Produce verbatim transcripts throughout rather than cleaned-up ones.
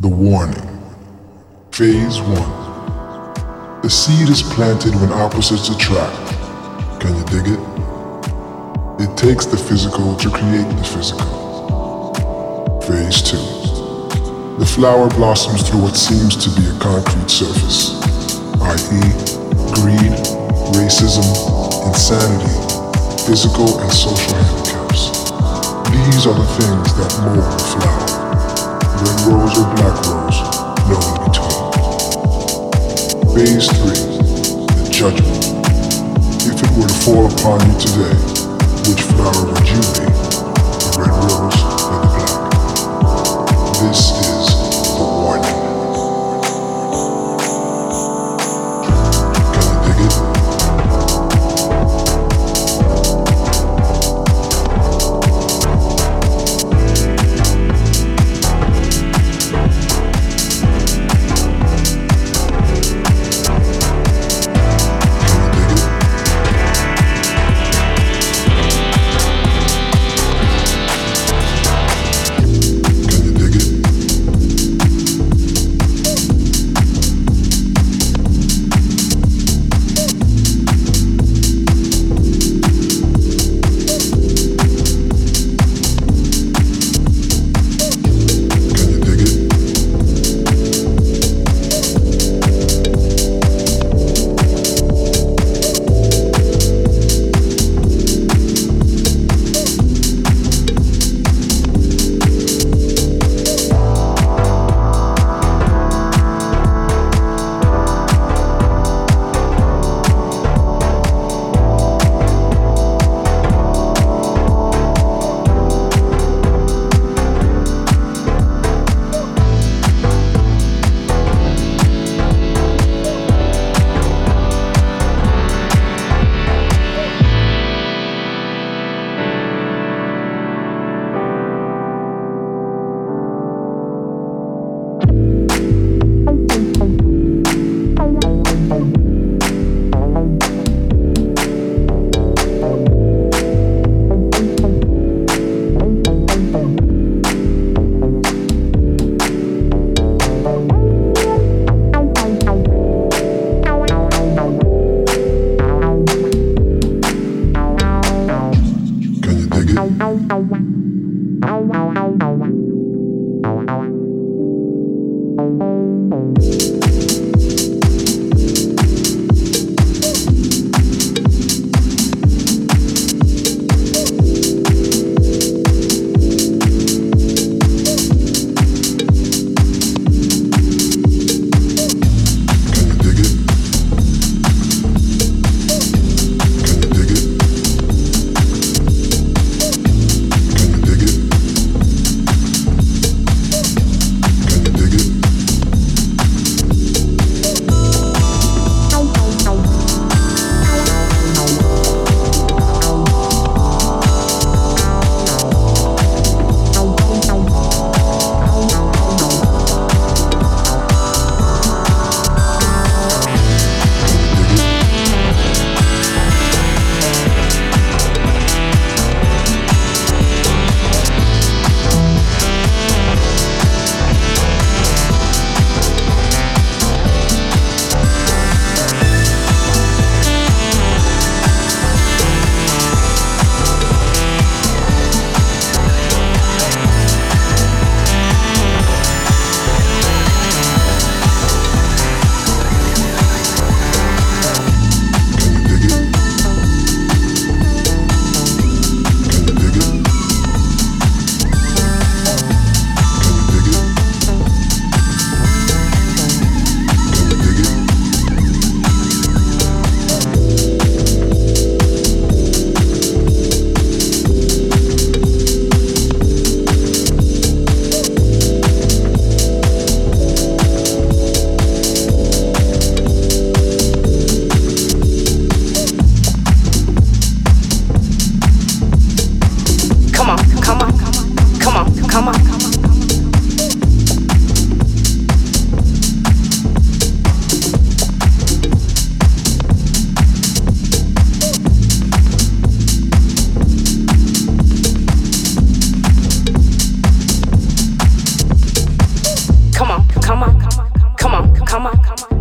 The warning. Phase one. The seed is planted when opposites attract. Can you dig it? It takes the physical to create the physical. Phase two. The flower blossoms through what seems to be a concrete surface, that is, greed, racism, insanity, physical and social handicaps. These are the things that mold the flower. Red rose or black rose, no in between. Phase three, the judgment. If it were to fall upon you today, which flower would you be? The red rose or the black? This is the warning. Can you dig it? Can you dig it? come on, come on.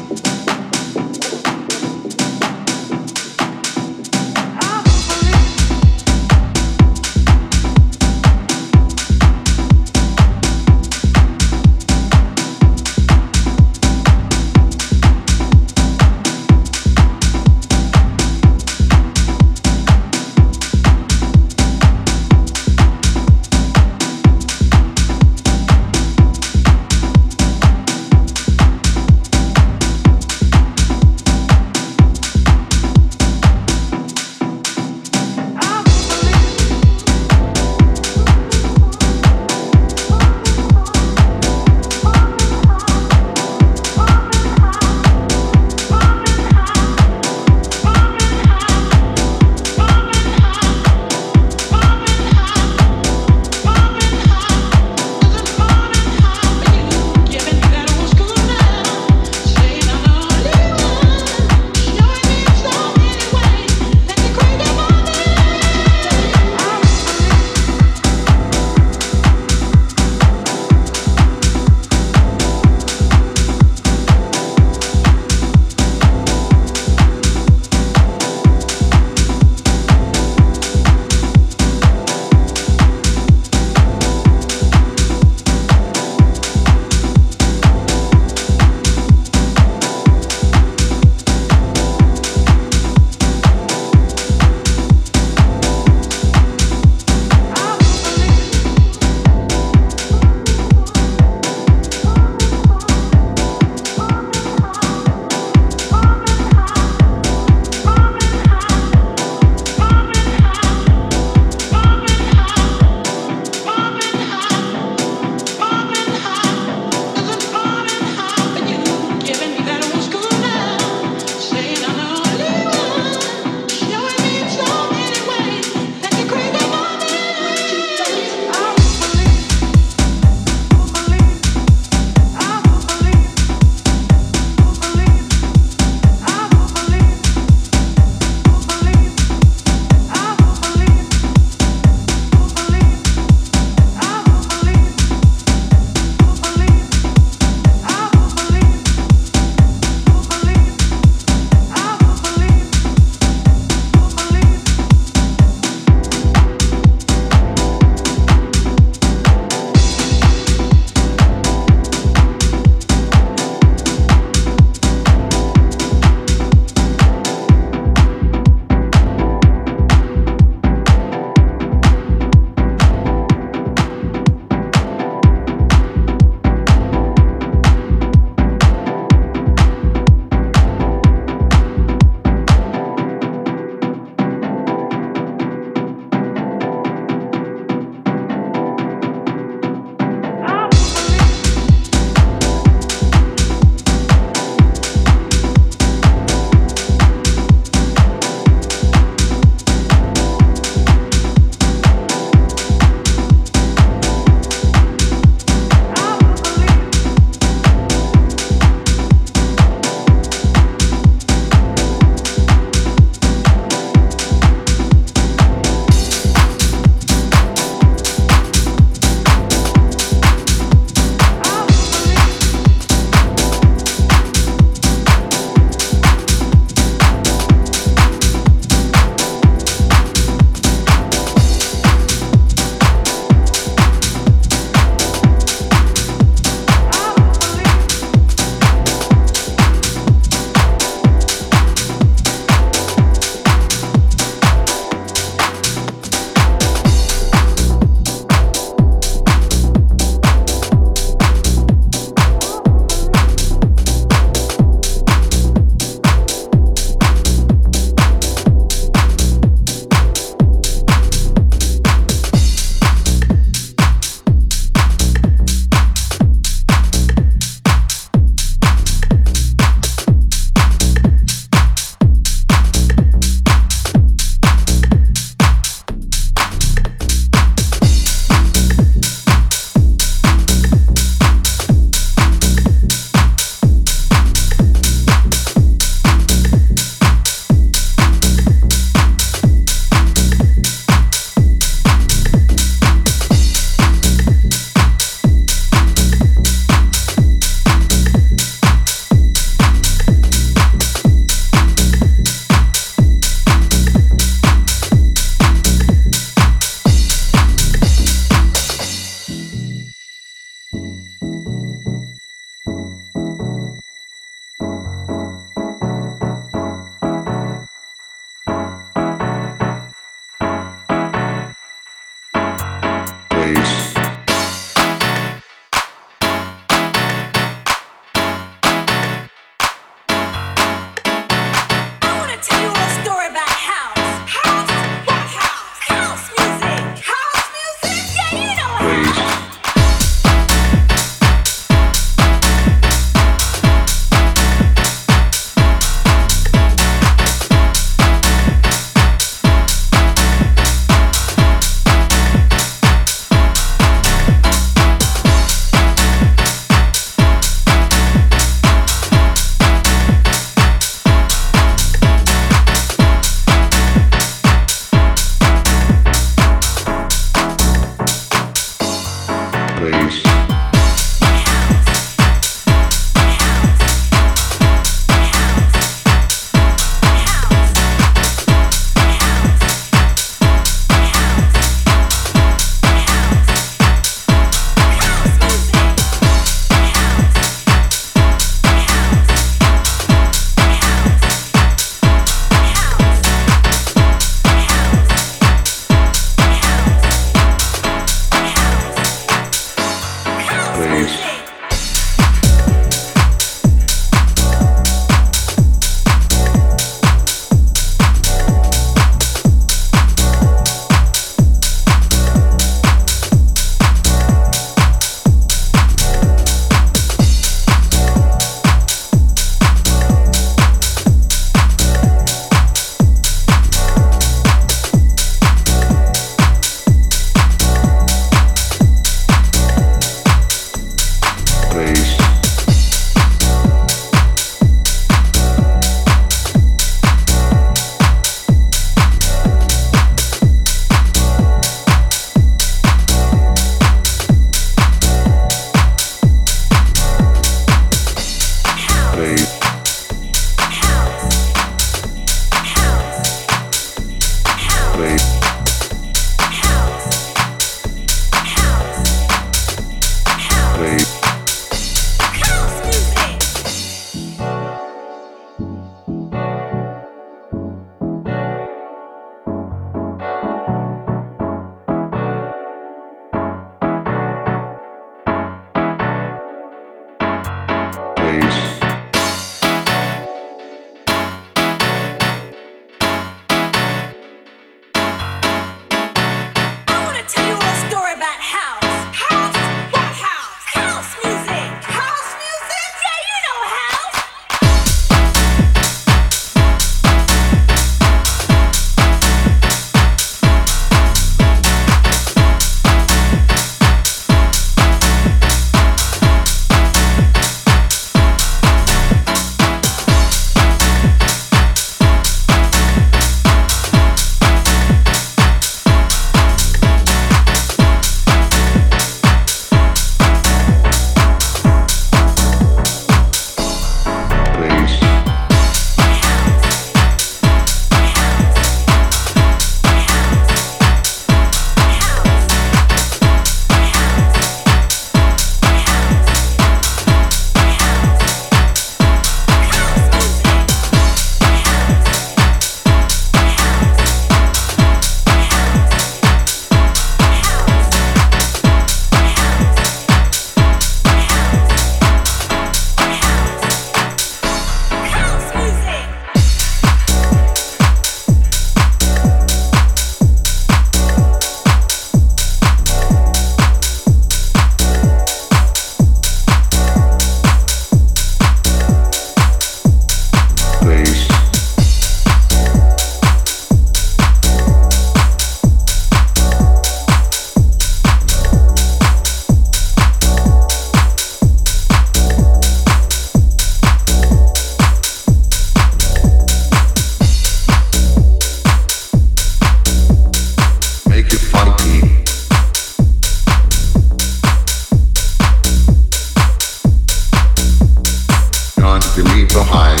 to leave behind.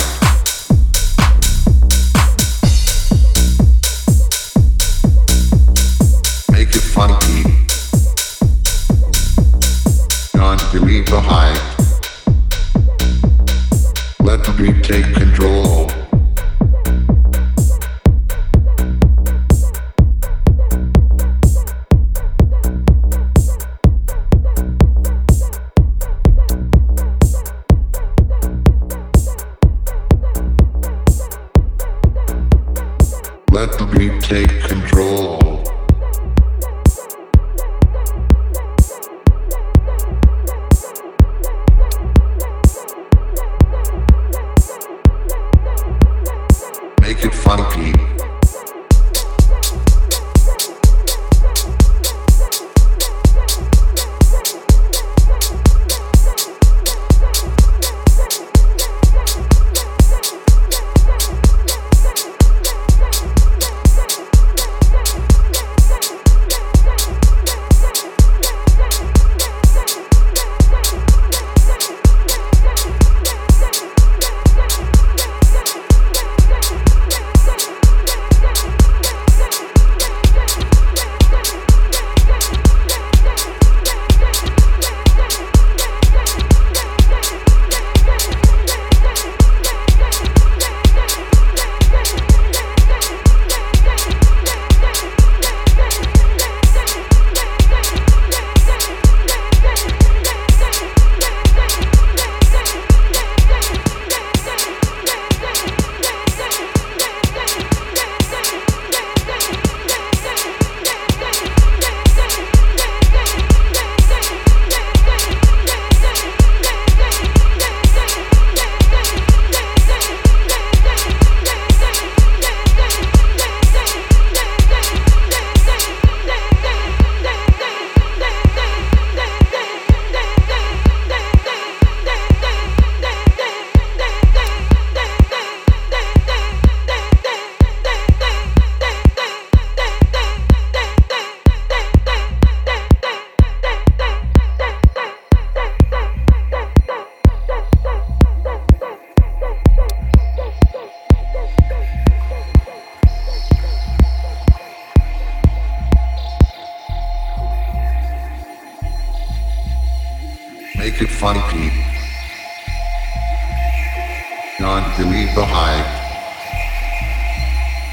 Make it funky, not to leave behind. Let the beat take control. Let the beat take control. Make it funky. Make it funky, not to leave behind, not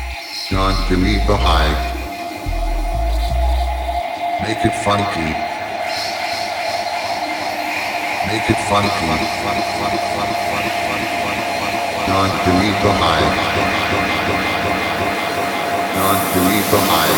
to leave behind. Make it funky, make it funky, not to leave behind, not to leave behind.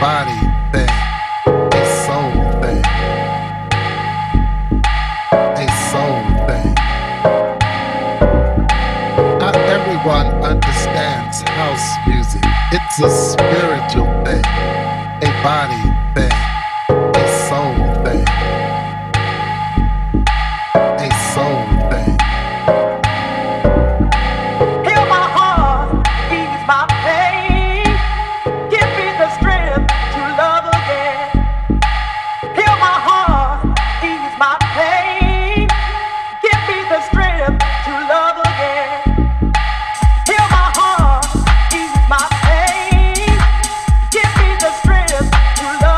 body thing, a soul thing, a soul thing. Not everyone understands house music. It's a spiritual thing, a body thing, a soul thing, a soul thing. Heal my heart, ease my pain. Give me the strength to love again. Heal my heart, ease my pain. Give me the strength to love again. Heal my heart, ease my pain. Give me the strength to love again.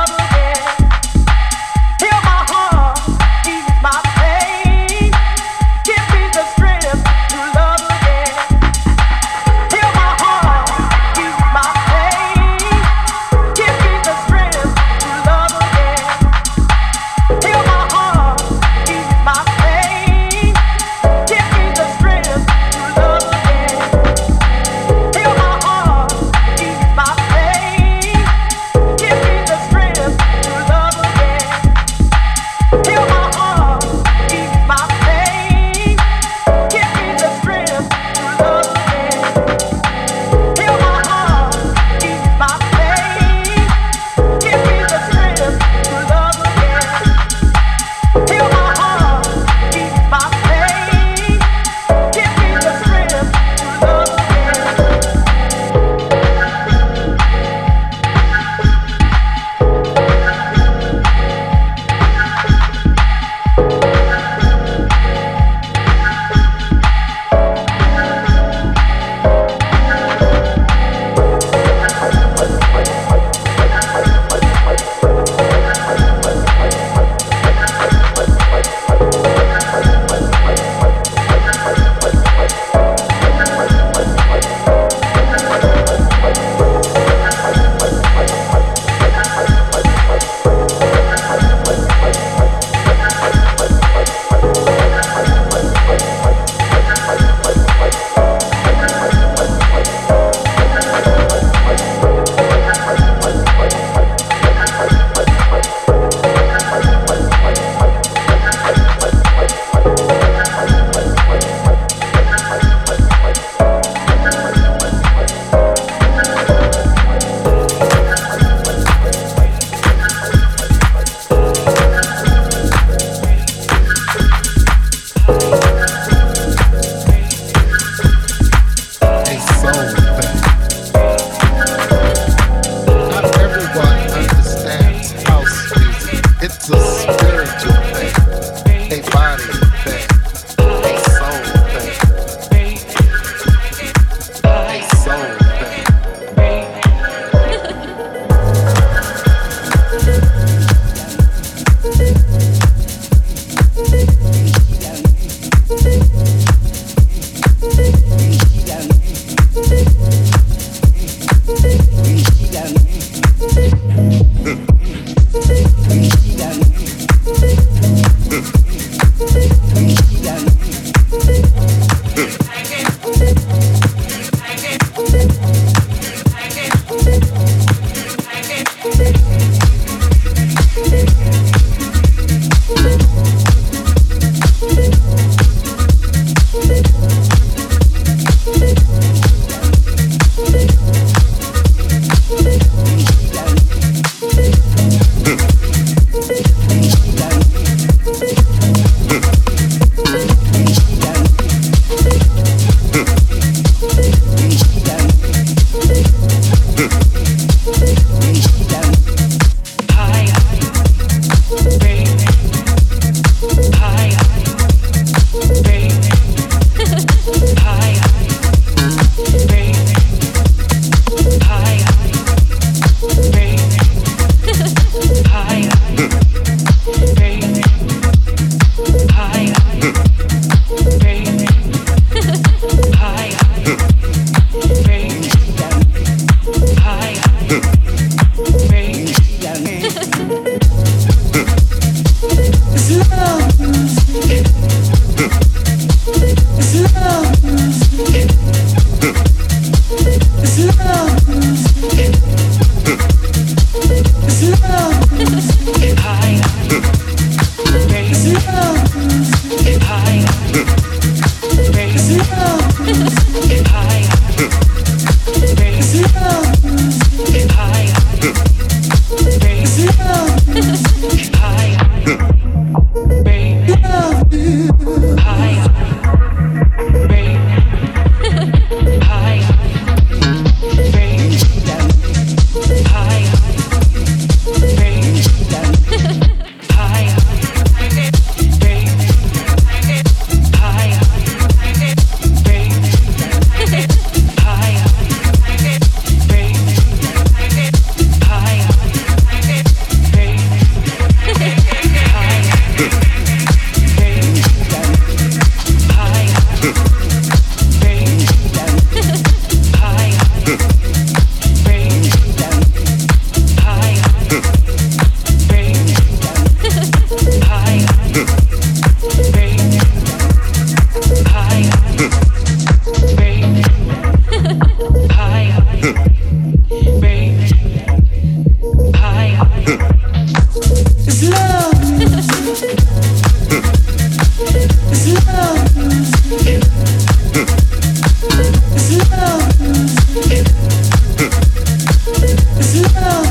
It's love.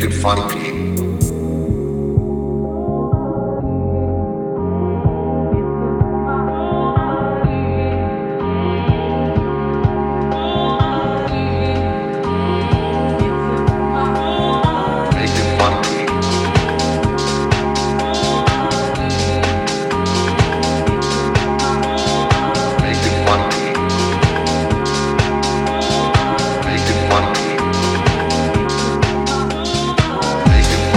can find me. Make it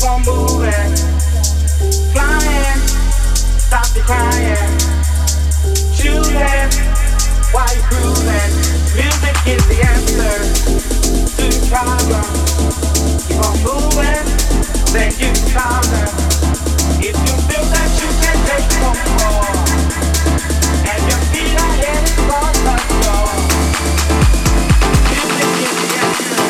keep on moving, flying, stop the crying, choosing, while you're cruising. Music is the answer to the problem. Keep on moving, then you can solve them. If you feel that you can take no more, and your feet are headed for the door. Music is the answer.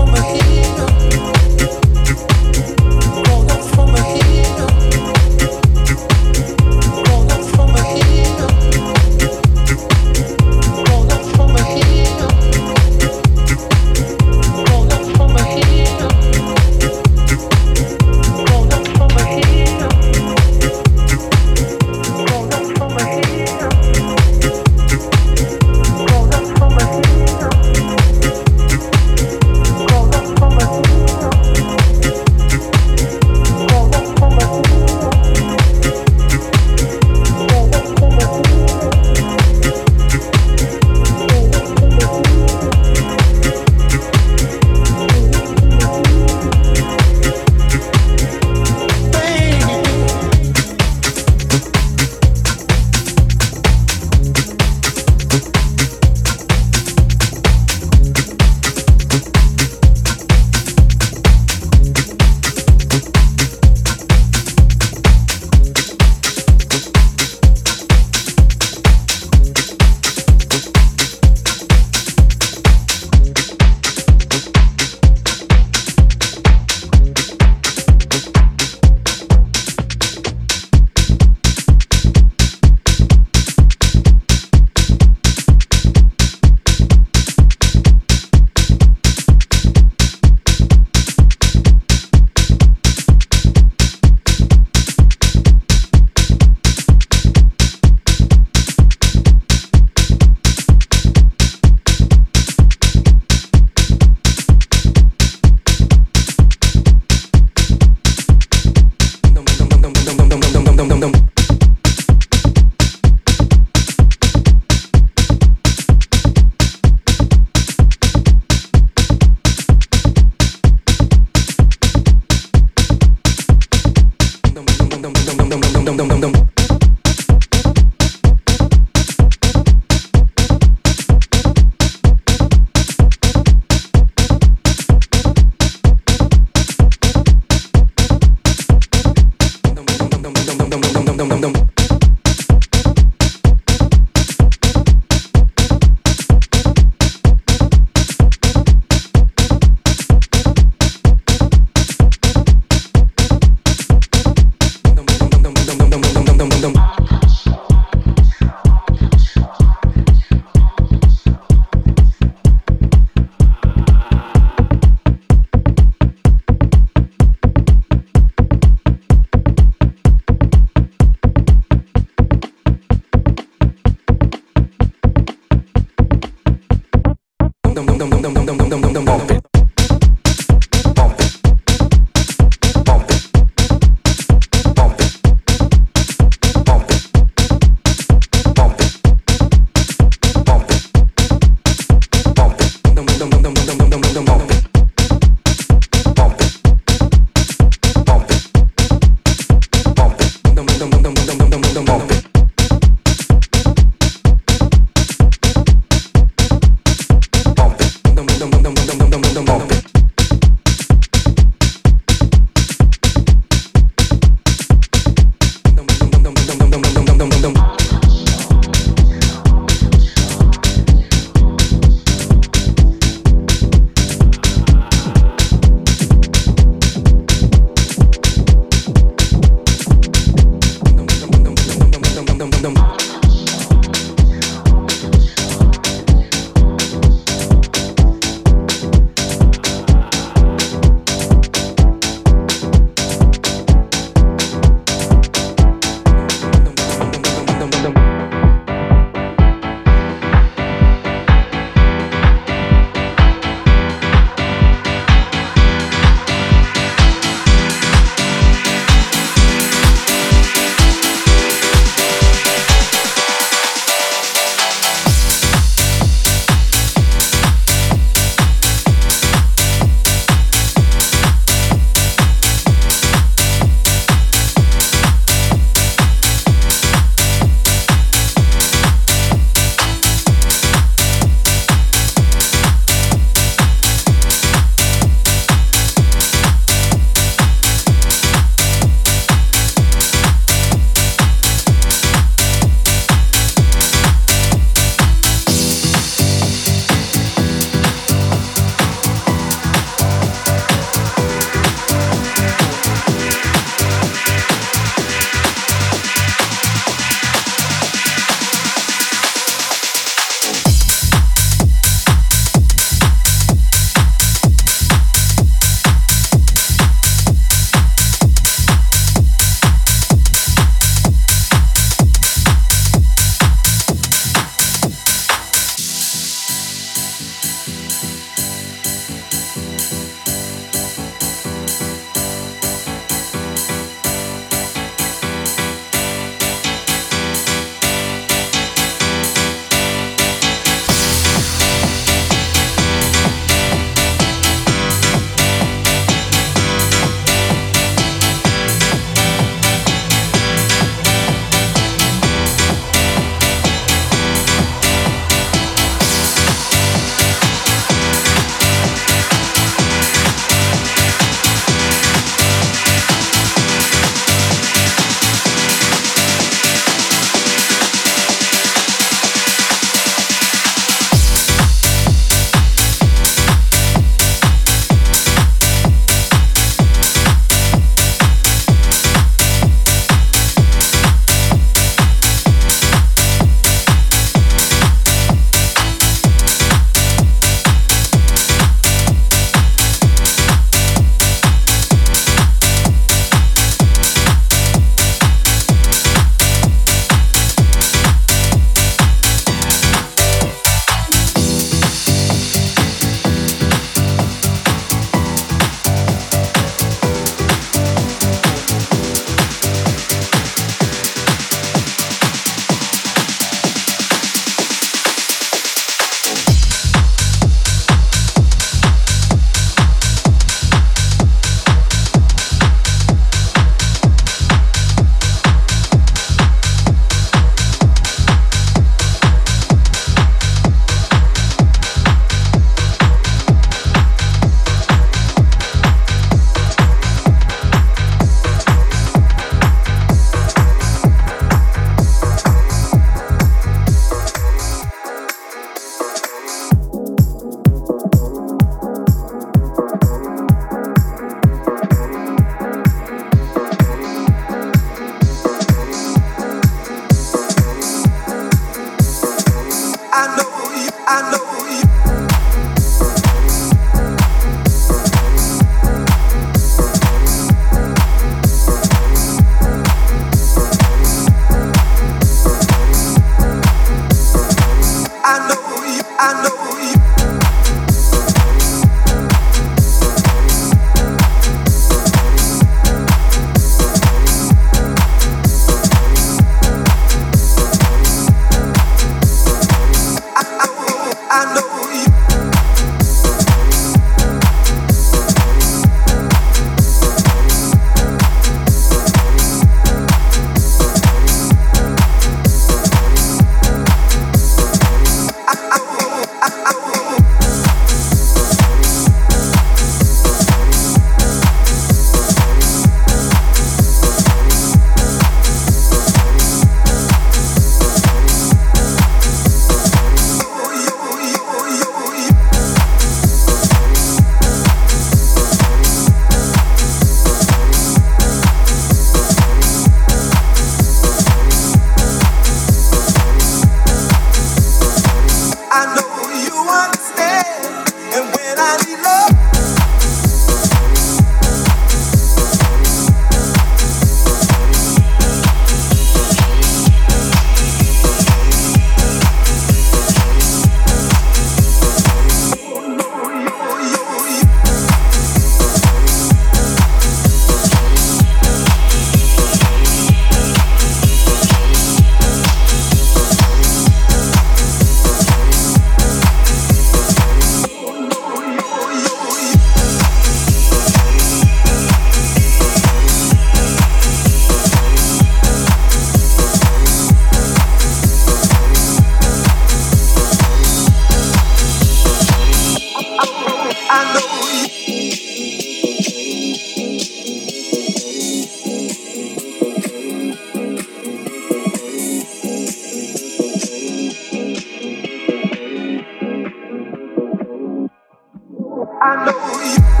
Understand? Will you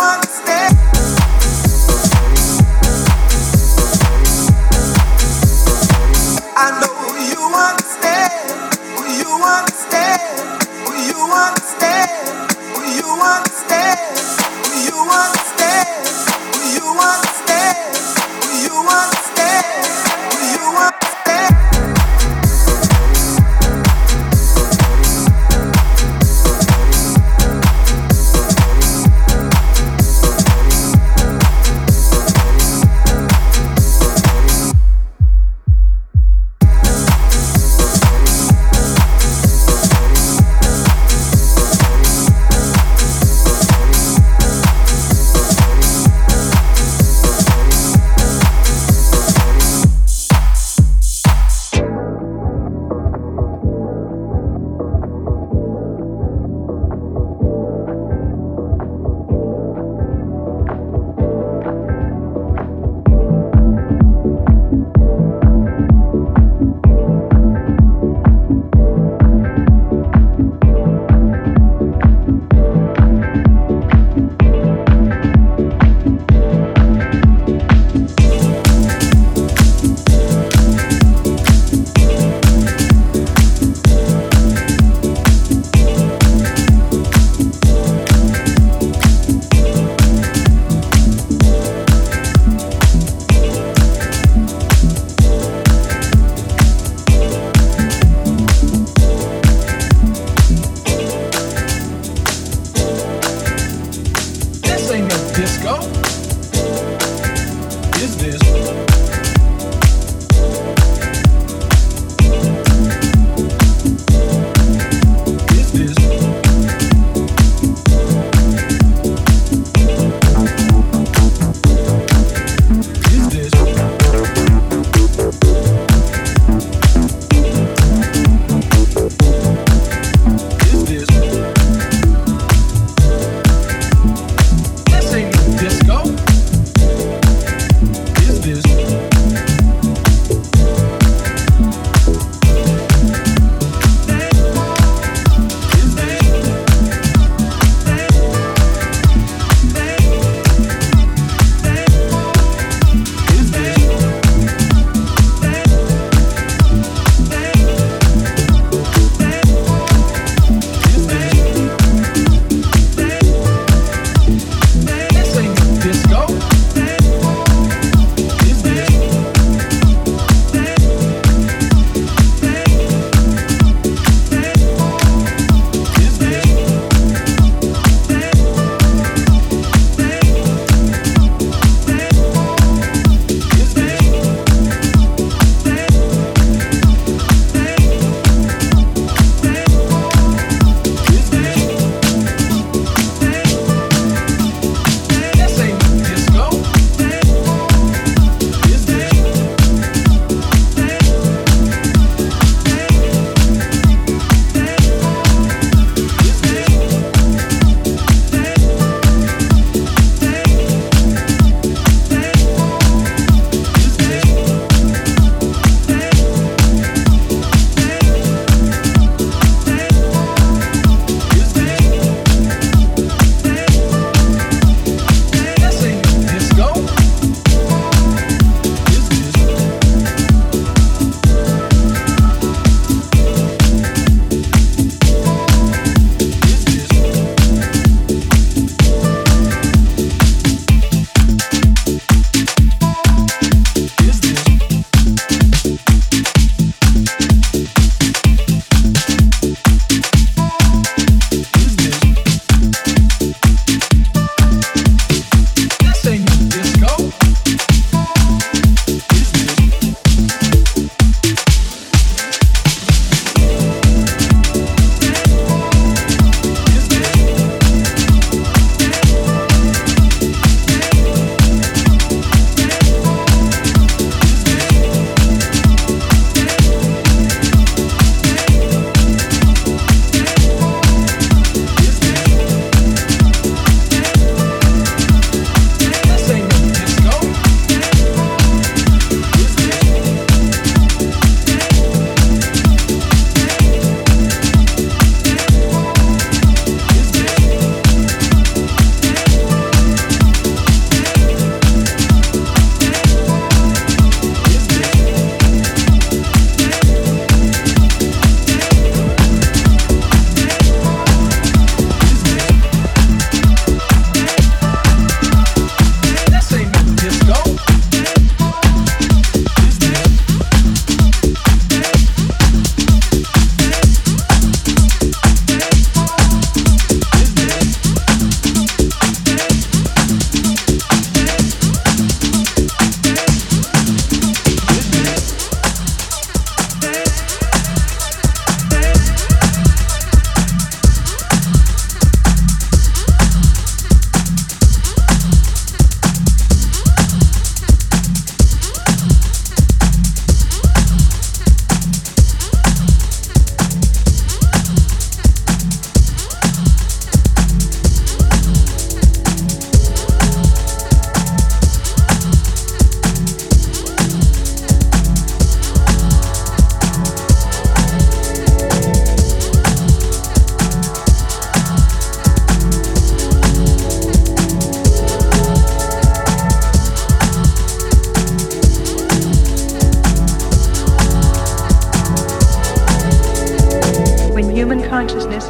understand? Will you understand? Will you understand?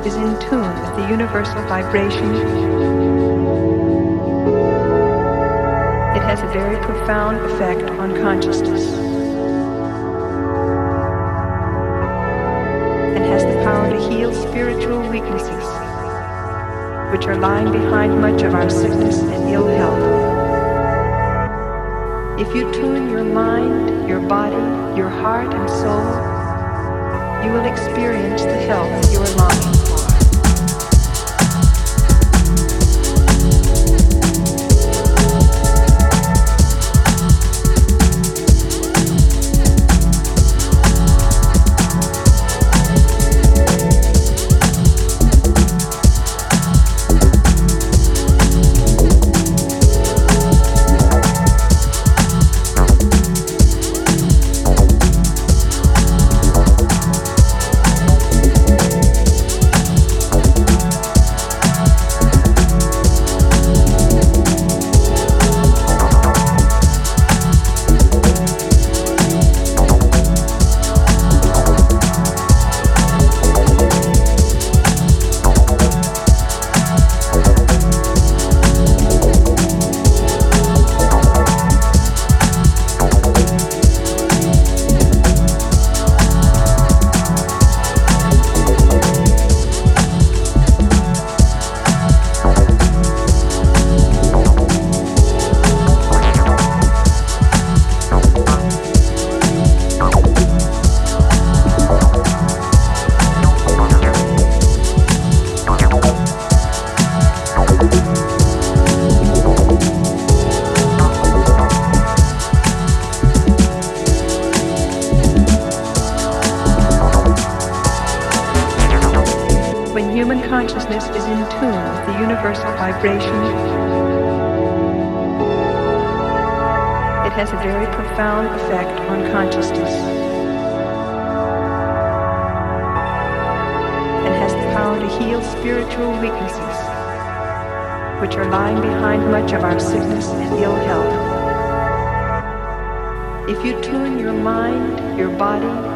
is in tune with the universal vibration. It has a very profound effect on consciousness. It has the power to heal spiritual weaknesses, which are lying behind much of our sickness and ill health. If you tune your mind, your body, your heart and soul, you will experience the health you are longing for.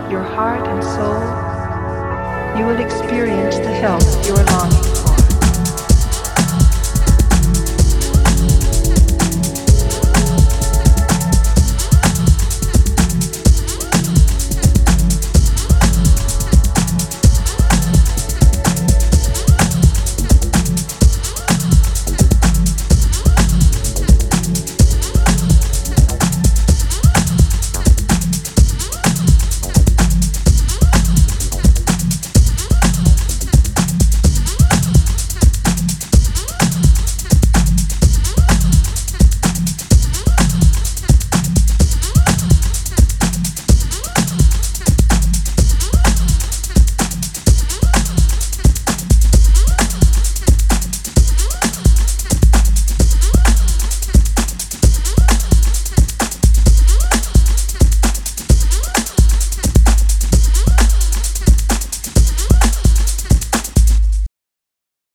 Your heart and soul, you will experience the health you are longing for.